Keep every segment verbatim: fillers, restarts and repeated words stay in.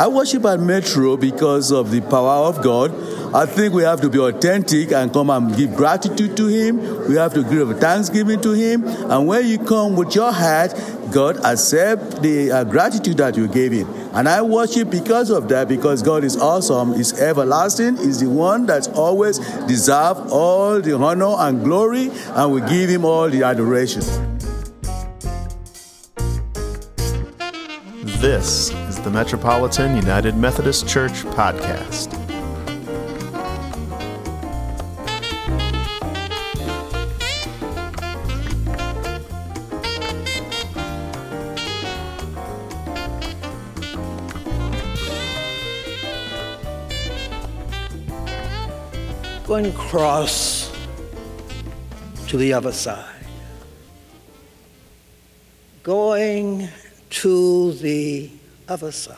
I worship at Metro because of the power of God. I think we have to be authentic and come and give gratitude to Him. We have to give thanksgiving to Him. And when you come with your heart, God accepts the uh, gratitude that you gave Him. And I worship because of that, because God is awesome, is everlasting, is the one that's always deserves all the honor and glory, and we give Him all the adoration. This is the Metropolitan United Methodist Church podcast. One cross to the other side. Going to the other side.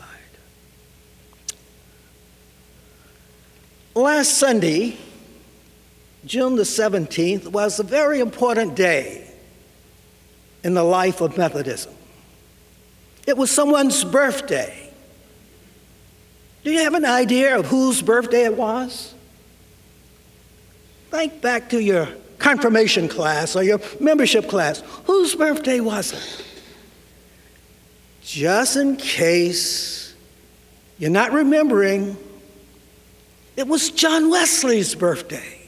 Last Sunday, June the seventeenth, was a very important day in the life of Methodism. It was someone's birthday. Do you have an idea of whose birthday it was? Think back to your confirmation class or your membership class. Whose birthday was it? Just in case you're not remembering, it was John Wesley's birthday.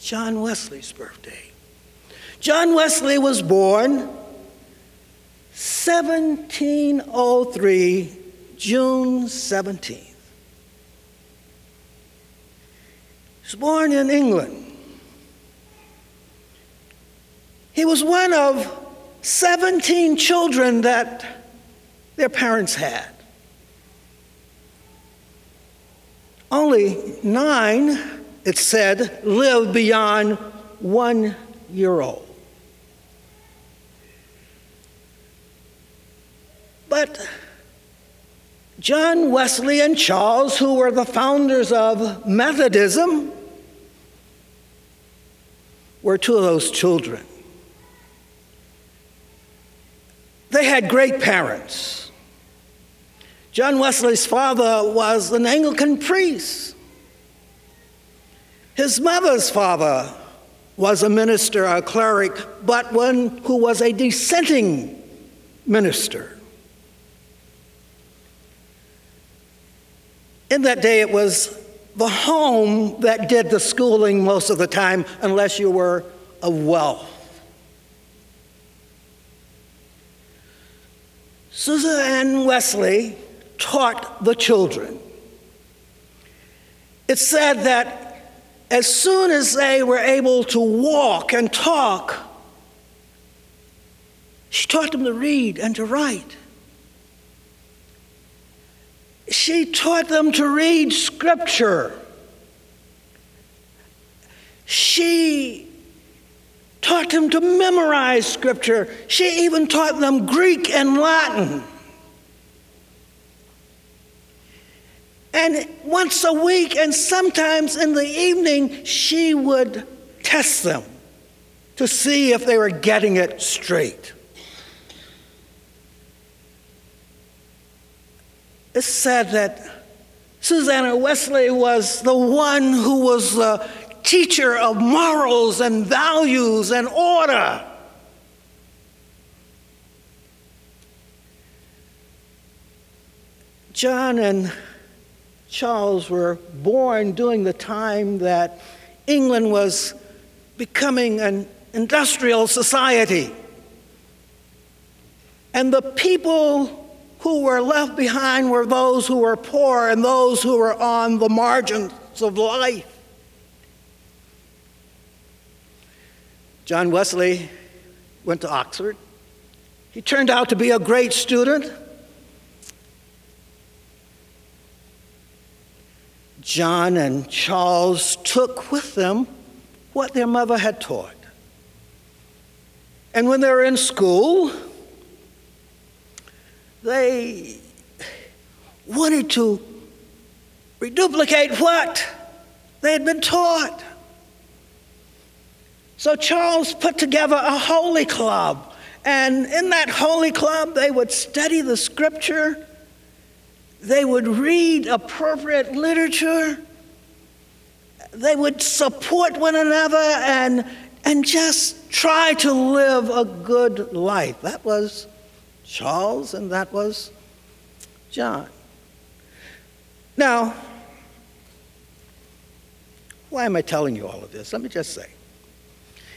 John Wesley's birthday. John Wesley was born seventeen oh three, June seventeenth. He was born in England. He was one of seventeen children that their parents had. Only nine, it said, lived beyond one year old. But John Wesley and Charles, who were the founders of Methodism, were two of those children. They had great parents. John Wesley's father was an Anglican priest. His mother's father was a minister, a cleric, but one who was a dissenting minister. In that day, it was the home that did the schooling most of the time, unless you were of wealth. Susanna Wesley taught the children. It said that as soon as they were able to walk and talk, she taught them to read and to write. She taught them to read scripture. She taught them to memorize scripture. She even taught them Greek and Latin. And once a week, and sometimes in the evening, she would test them to see if they were getting it straight. It's said that Susanna Wesley was the one who was the teacher of morals and values and order. John and Charles were born during the time that England was becoming an industrial society. And the people who were left behind were those who were poor and those who were on the margins of life. John Wesley went to Oxford. He turned out to be a great student. John and Charles took with them what their mother had taught. And when they were in school, they wanted to reduplicate what they had been taught. So Charles put together a holy club, and in that holy club, they would study the scripture They would read appropriate literature. They would support one another and, and just try to live a good life. That was Charles and that was John. Now, why am I telling you all of this? Let me just say.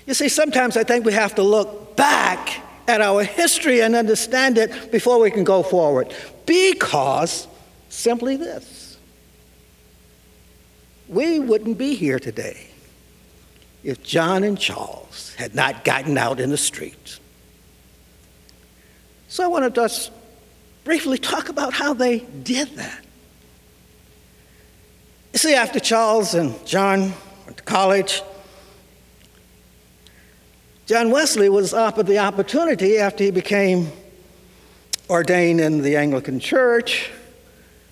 You see, sometimes I think we have to look back at our history and understand it before we can go forward. Because simply this, we wouldn't be here today if John and Charles had not gotten out in the street. So I want to just briefly talk about how they did that. You see, after Charles and John went to college, John Wesley was offered the opportunity after he became ordained in the Anglican Church,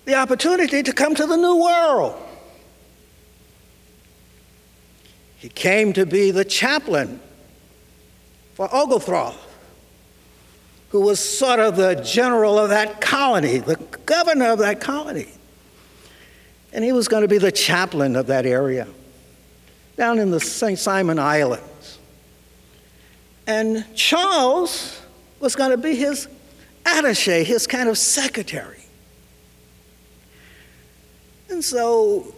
the opportunity to come to the New World. He came to be the chaplain for Oglethorpe, who was sort of the general of that colony, the governor of that colony. And he was going to be the chaplain of that area, down in the Saint Simon Island. And Charles was going to be his attaché, his kind of secretary. And so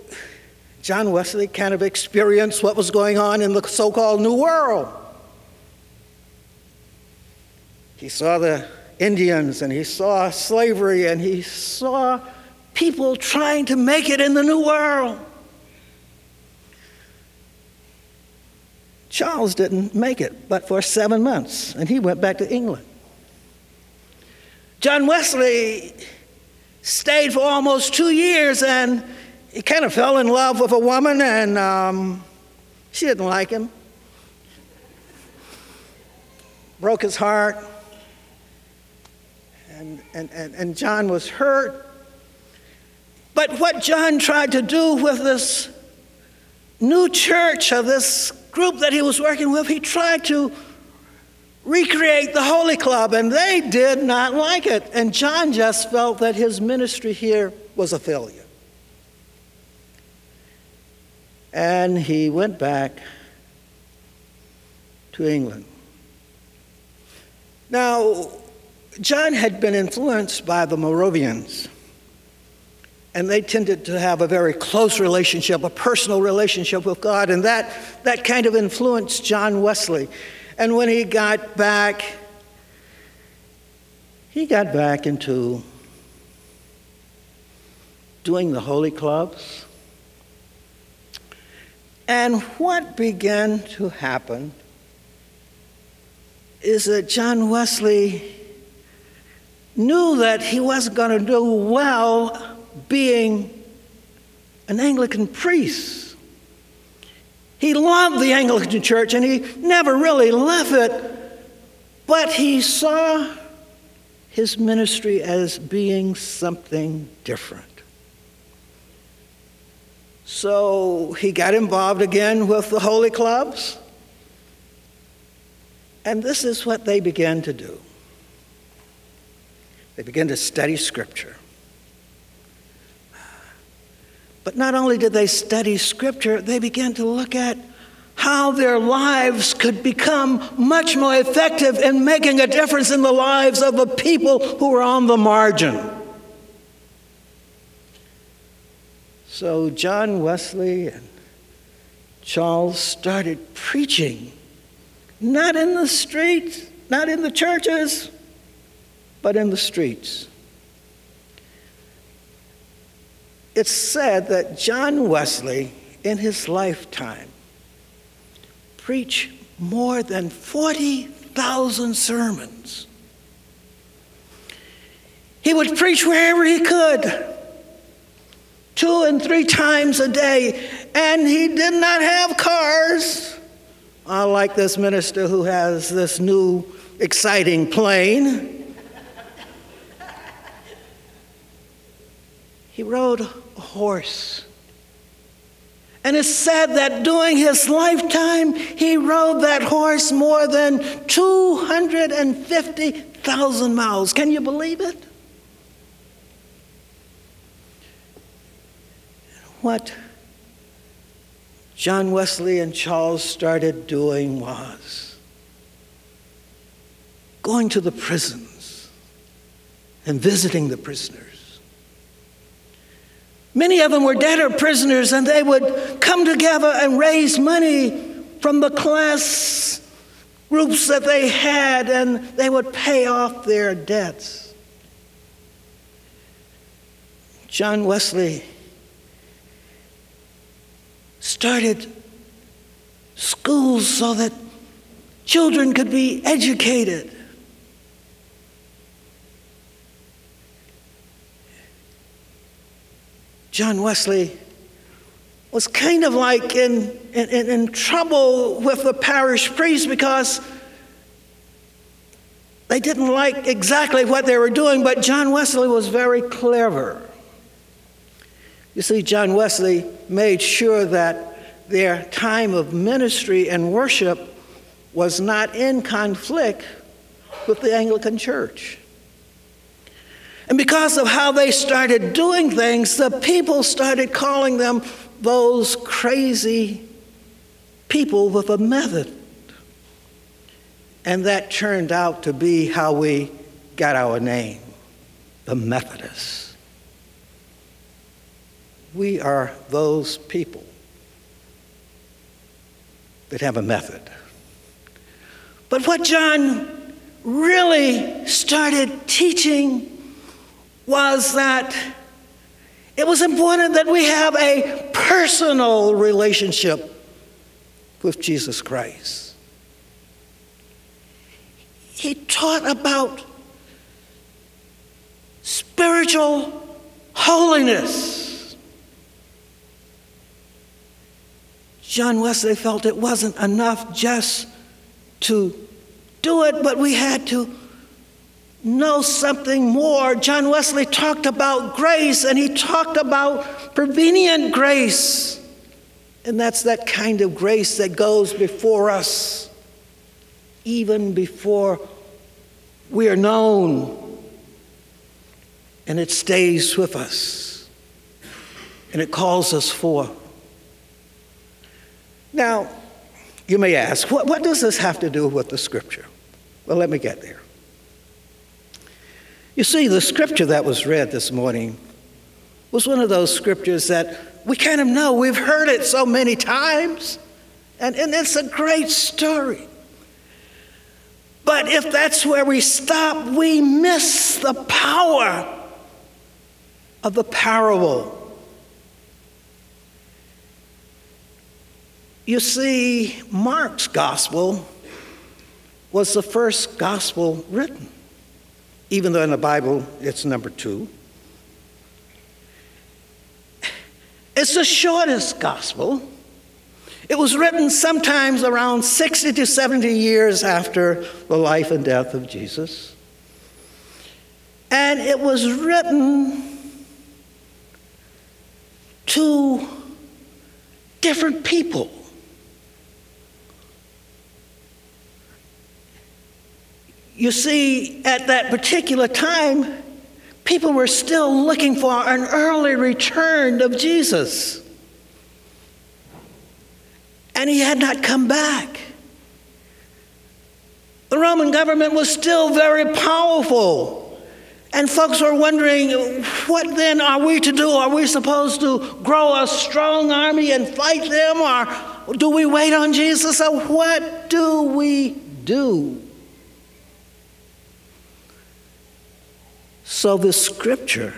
John Wesley kind of experienced what was going on in the so-called New World. He saw the Indians and he saw slavery and he saw people trying to make it in the New World. Charles didn't make it, but for seven months, and he went back to England. John Wesley stayed for almost two years, and he kind of fell in love with a woman, and um, she didn't like him. Broke his heart, and, and, and, and John was hurt. But what John tried to do with this new church or this group that he was working with, he tried to recreate the Holy Club, and they did not like it. And John just felt that his ministry here was a failure. And he went back to England. Now, John had been influenced by the Moravians, and they tended to have a very close relationship, a personal relationship with God, and that, that kind of influenced John Wesley. And when he got back, he got back into doing the Holy Clubs. And what began to happen is that John Wesley knew that he wasn't going to do well being an Anglican priest. He loved the Anglican Church and he never really left it, but he saw his ministry as being something different. So he got involved again with the Holy Clubs, and this is what they began to do. They began to study Scripture. But not only did they study Scripture, they began to look at how their lives could become much more effective in making a difference in the lives of the people who were on the margin. So John Wesley and Charles started preaching, not in the streets, not in the churches, but in the streets. It's said that John Wesley, in his lifetime, preached more than forty thousand sermons. He would preach wherever he could, two and three times a day, and he did not have cars, unlike this minister who has this new exciting plane. He rode a horse. And it's said that during his lifetime, he rode that horse more than two hundred fifty thousand miles. Can you believe it? what John Wesley and Charles started doing was going to the prisons and visiting the prisoners. Many of them were dead or prisoners, and they would come together and raise money from the class groups that they had, and they would pay off their debts. John Wesley started schools so that children could be educated. John Wesley was kind of like in, in, in trouble with the parish priest because they didn't like exactly what they were doing, but John Wesley was very clever. You see, John Wesley made sure that their time of ministry and worship was not in conflict with the Anglican Church. And because of how they started doing things, the people started calling them those crazy people with a method. And that turned out to be how we got our name, the Methodists. We are those people that have a method. But what John really started teaching was that it was important that we have a personal relationship with Jesus Christ. He taught about spiritual holiness. John Wesley felt it wasn't enough just to do it, but we had to know something more. John Wesley talked about grace, and he talked about prevenient grace. And that's that kind of grace that goes before us, even before we are known. And it stays with us, and it calls us forth. Now, you may ask, what, what does this have to do with the scripture? Well, let me get there. You see, the scripture that was read this morning was one of those scriptures that we kind of know. We've heard it so many times, and, and it's a great story. But if that's where we stop, we miss the power of the parable. You see, Mark's gospel was the first gospel written, even though in the Bible it's number two. It's the shortest gospel. It was written sometimes around sixty to seventy years after the life and death of Jesus. And it was written to different people. You see, at that particular time, people were still looking for an early return of Jesus. And he had not come back. The Roman government was still very powerful. And folks were wondering, what then are we to do? Are we supposed to grow a strong army and fight them? Or do we wait on Jesus? Or what do we do? So the scripture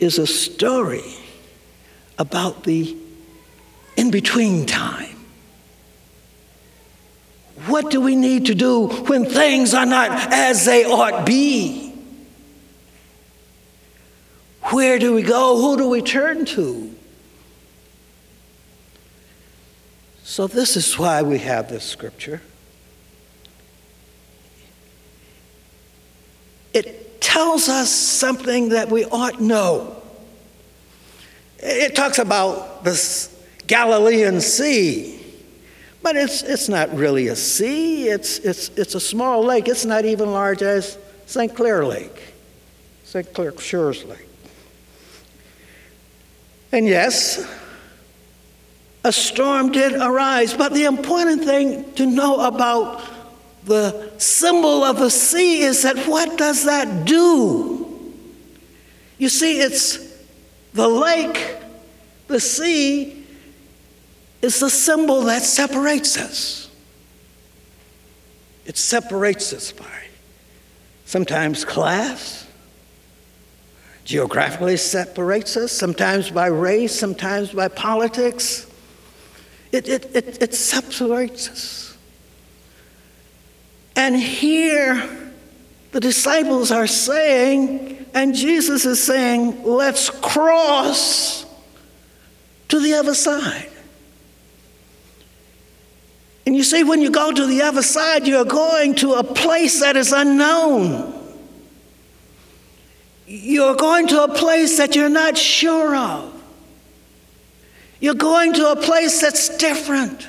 is a story about the in-between time. What do we need to do when things are not as they ought be? Where do we go? Who do we turn to? So this is why we have this scripture. It tells us something that we ought know. It talks about this Galilean Sea, but it's it's not really a sea. It's it's it's a small lake. It's not even large as Saint Clair Lake, Saint Clair Shores Lake. And yes, a storm did arise, but the important thing to know about the symbol of the sea is that what does that do? You see, it's the lake, the sea, is the symbol that separates us. It separates us by sometimes class, geographically separates us, sometimes by race, sometimes by politics. It, it, it, it separates us. And here, the disciples are saying, and Jesus is saying, let's cross to the other side. And you see, when you go to the other side, you're going to a place that is unknown. You're going to a place that you're not sure of. You're going to a place that's different.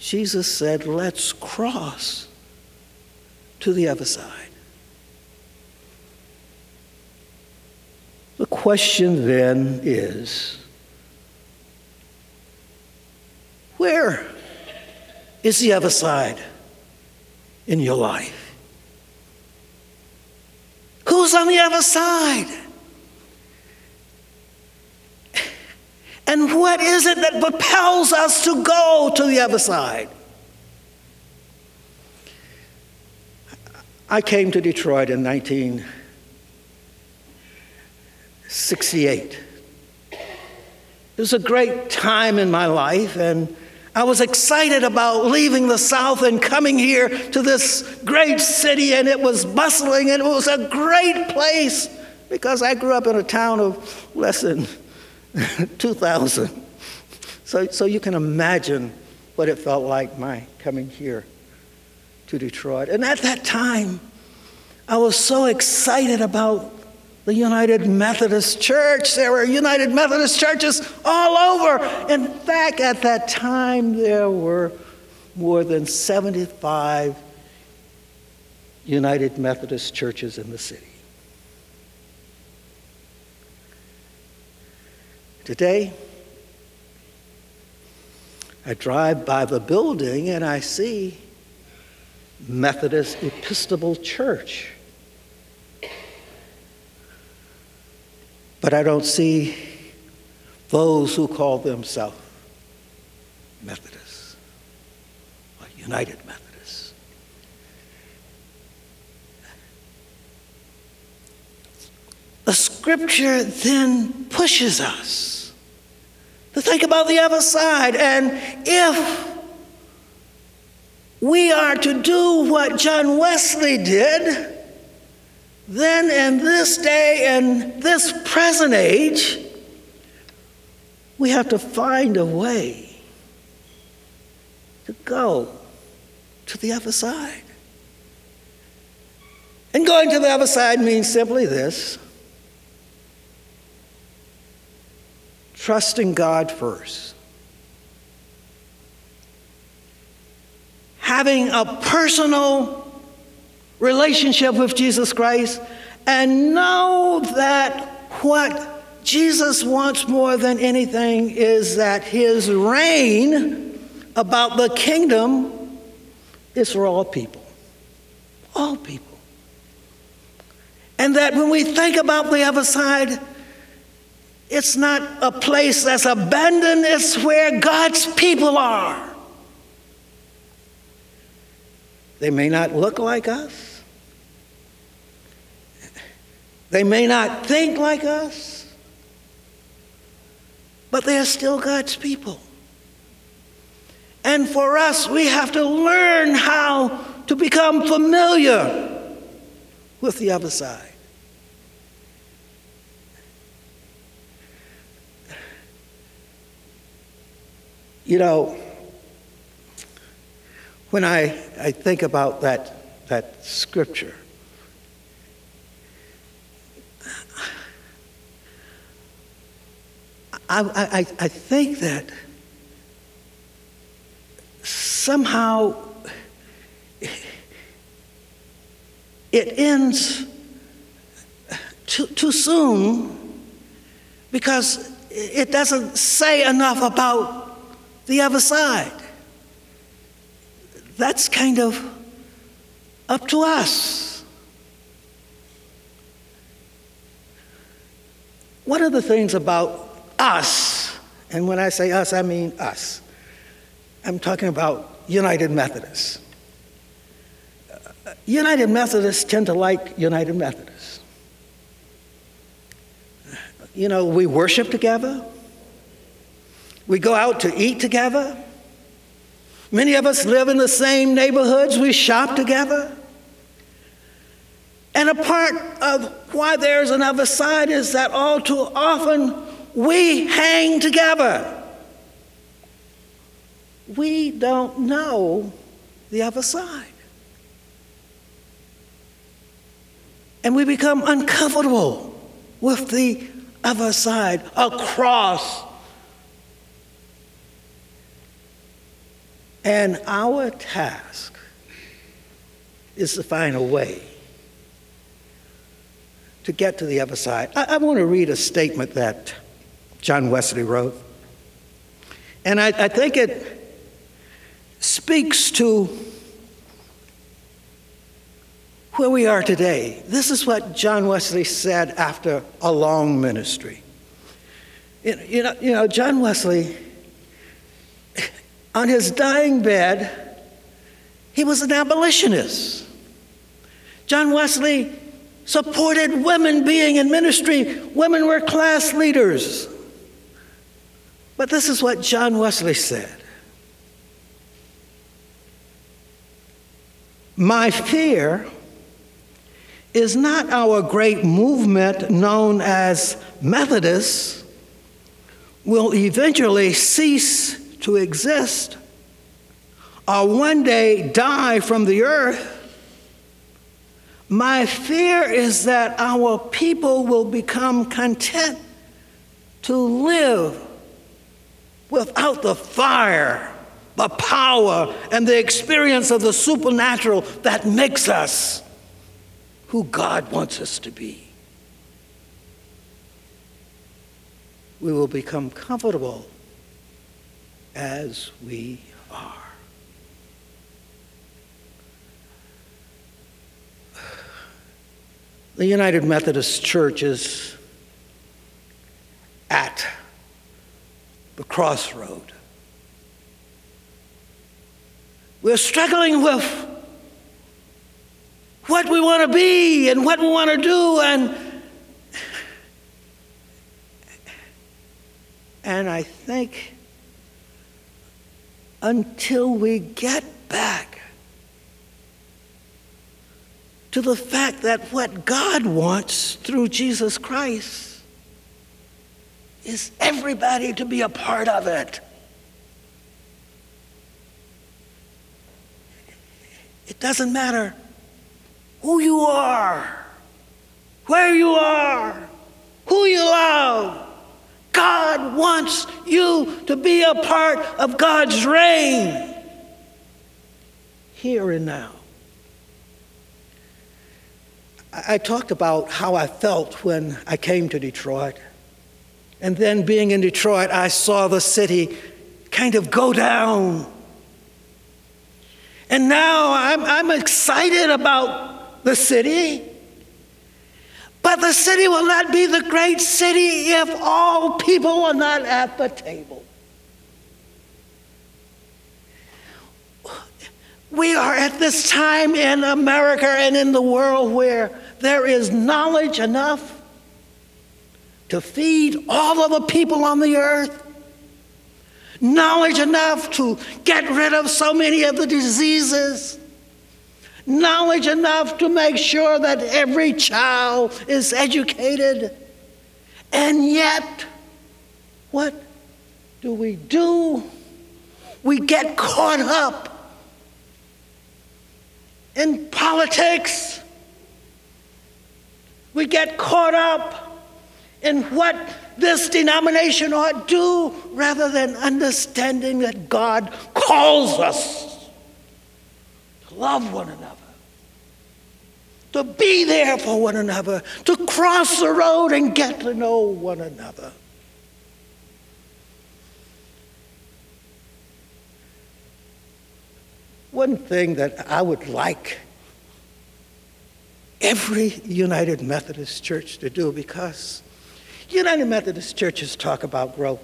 Jesus said, let's cross to the other side. The question then is, where is the other side in your life? Who's on the other side? And what is it that propels us to go to the other side? I came to Detroit in nineteen sixty-eight. It was a great time in my life, and I was excited about leaving the South and coming here to this great city, and it was bustling, and it was a great place because I grew up in a town of less than two thousand. So, so you can imagine what it felt like, my coming here to Detroit. And at that time, I was so excited about the United Methodist Church. There were United Methodist churches all over. In fact, at that time, there were more than seventy-five United Methodist churches in the city. Today, I drive by the building and I see Methodist Episcopal Church. But I don't see those who call themselves Methodists or United Methodists. The scripture then pushes us to think about the other side. And if we are to do what John Wesley did, then in this day and this present age, we have to find a way to go to the other side. And going to the other side means simply this: trusting God first. Having a personal relationship with Jesus Christ, and know that what Jesus wants more than anything is that his reign about the kingdom is for all people, all people. And that when we think about the other side, it's not a place that's abandoned, it's where God's people are. They may not look like us. They may not think like us. But they are still God's people. And for us, we have to learn how to become familiar with the other side. You know, when I, I think about that, that scripture, I, I, I think that somehow it ends too, too soon because it doesn't say enough about the other side. That's kind of up to us. One of the things about us, and when I say us, I mean us. I'm talking about United Methodists. United Methodists tend to like United Methodists. You know, we worship together. We go out to eat together. Many of us live in the same neighborhoods. We shop together. And a part of why there's another side is that all too often we hang together. We don't know the other side. And we become uncomfortable with the other side across. And our task is to find a way to get to the other side. I, I want to read a statement that John Wesley wrote. And I, I think it speaks to where we are today. This is what John Wesley said after a long ministry. You know, you know, John Wesley, on his dying bed, he was an abolitionist. John Wesley supported women being in ministry. Women were class leaders. But this is what John Wesley said. My fear is not our great movement known as Methodists will eventually cease to exist or one day die from the earth. My fear is that our people will become content to live without the fire, the power, and the experience of the supernatural that makes us who God wants us to be. We will become comfortable as we are. The United Methodist Church is at the crossroad. We're struggling with what we want to be and what we want to do. And and I think until we get back to the fact that what God wants through Jesus Christ is everybody to be a part of it. It doesn't matter who you are, where you are, who you love. God wants you to be a part of God's reign here and now. I, I talked about how I felt when I came to Detroit. And then being in Detroit, I saw the city kind of go down. And now I'm, I'm excited about the city, but the city will not be the great city if all people are not at the table. We are at this time in America and in the world where there is knowledge enough to feed all of the people on the earth, knowledge enough to get rid of so many of the diseases, knowledge enough to make sure that every child is educated. And yet, what do we do? We get caught up in politics. We get caught up in what this denomination ought to do rather than understanding that God calls us. Love one another, to be there for one another, to cross the road and get to know one another. One thing that I would like every United Methodist Church to do, because United Methodist churches talk about growth,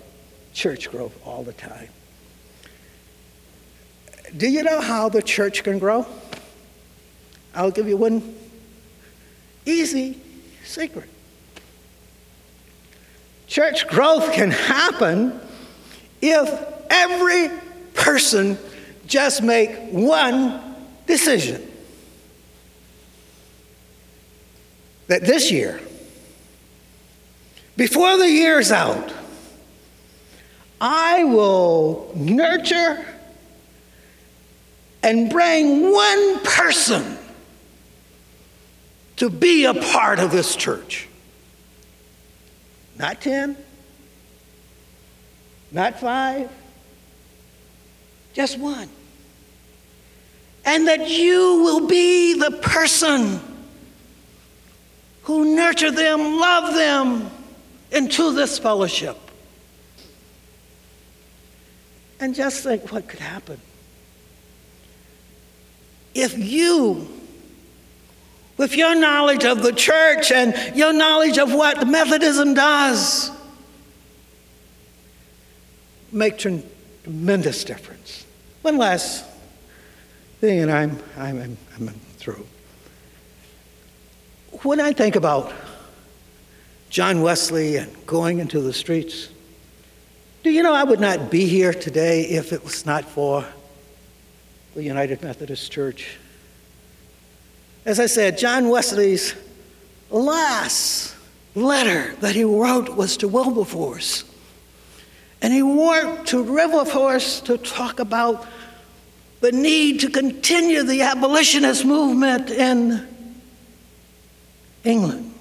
church growth, all the time. Do you know how the church can grow? I'll give you one easy secret. Church growth can happen if every person just make one decision. That this year, before the year is out, I will nurture and bring one person to be a part of this church. Not ten, not five, just one. And that you will be the person who nurture them, love them into this fellowship. And just think what could happen. If you, with your knowledge of the church and your knowledge of what Methodism does, make tremendous difference. One last thing, and I'm, I'm, I'm, I'm through. When I think about John Wesley and going into the streets, do you know I would not be here today if it was not for the United Methodist Church. As I said, John Wesley's last letter that he wrote was to Wilberforce. And he wrote to Wilberforce to talk about the need to continue the abolitionist movement in England.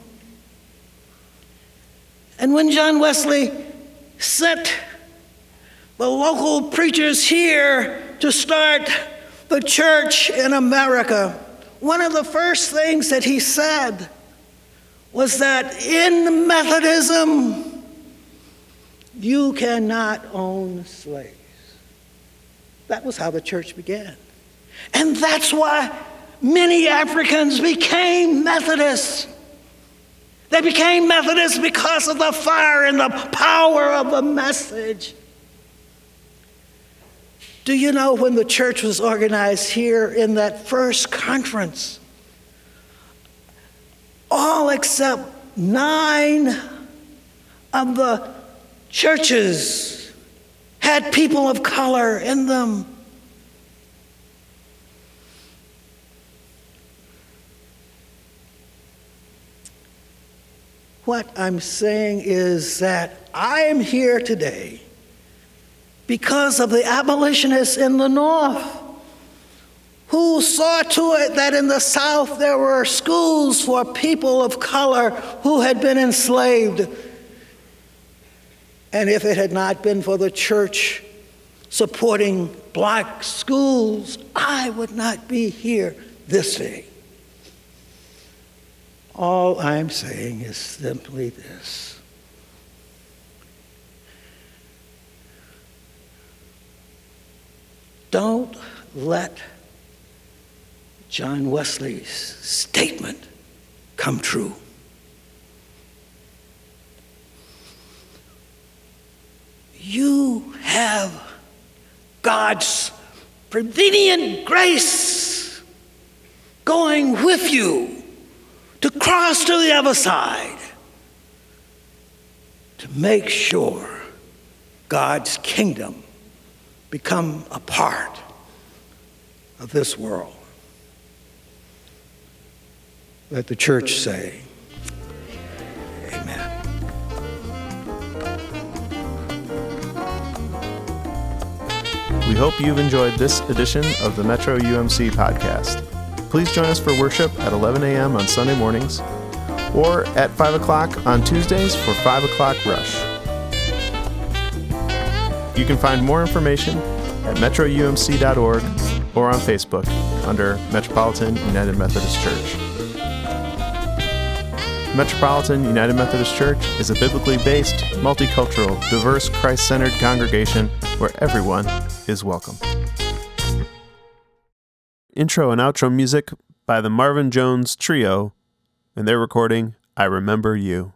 And when John Wesley sent the local preachers here to start the church in America, one of the first things that he said was that in Methodism, you cannot own slaves. That was how the church began. And that's why many Africans became Methodists. They became Methodists because of the fire and the power of the message. Do you know when the church was organized here in that first conference, all except nine of the churches had people of color in them? What I'm saying is that I am here today because of the abolitionists in the North who saw to it that in the South there were schools for people of color who had been enslaved. And if it had not been for the church supporting black schools, I would not be here this day. All I'm saying is simply this. Don't let John Wesley's statement come true. You have God's prevenient grace going with you to cross to the other side to make sure God's kingdom become a part of this world. Let the church say, amen. We hope you've enjoyed this edition of the Metro U M C podcast. Please join us for worship at eleven a.m. on Sunday mornings or at five o'clock on Tuesdays for five o'clock Rush. You can find more information at metro u m c dot org or on Facebook under Metropolitan United Methodist Church. Metropolitan United Methodist Church is a biblically based, multicultural, diverse, Christ-centered congregation where everyone is welcome. Intro and outro music by the Marvin Jones Trio and their recording, I Remember You.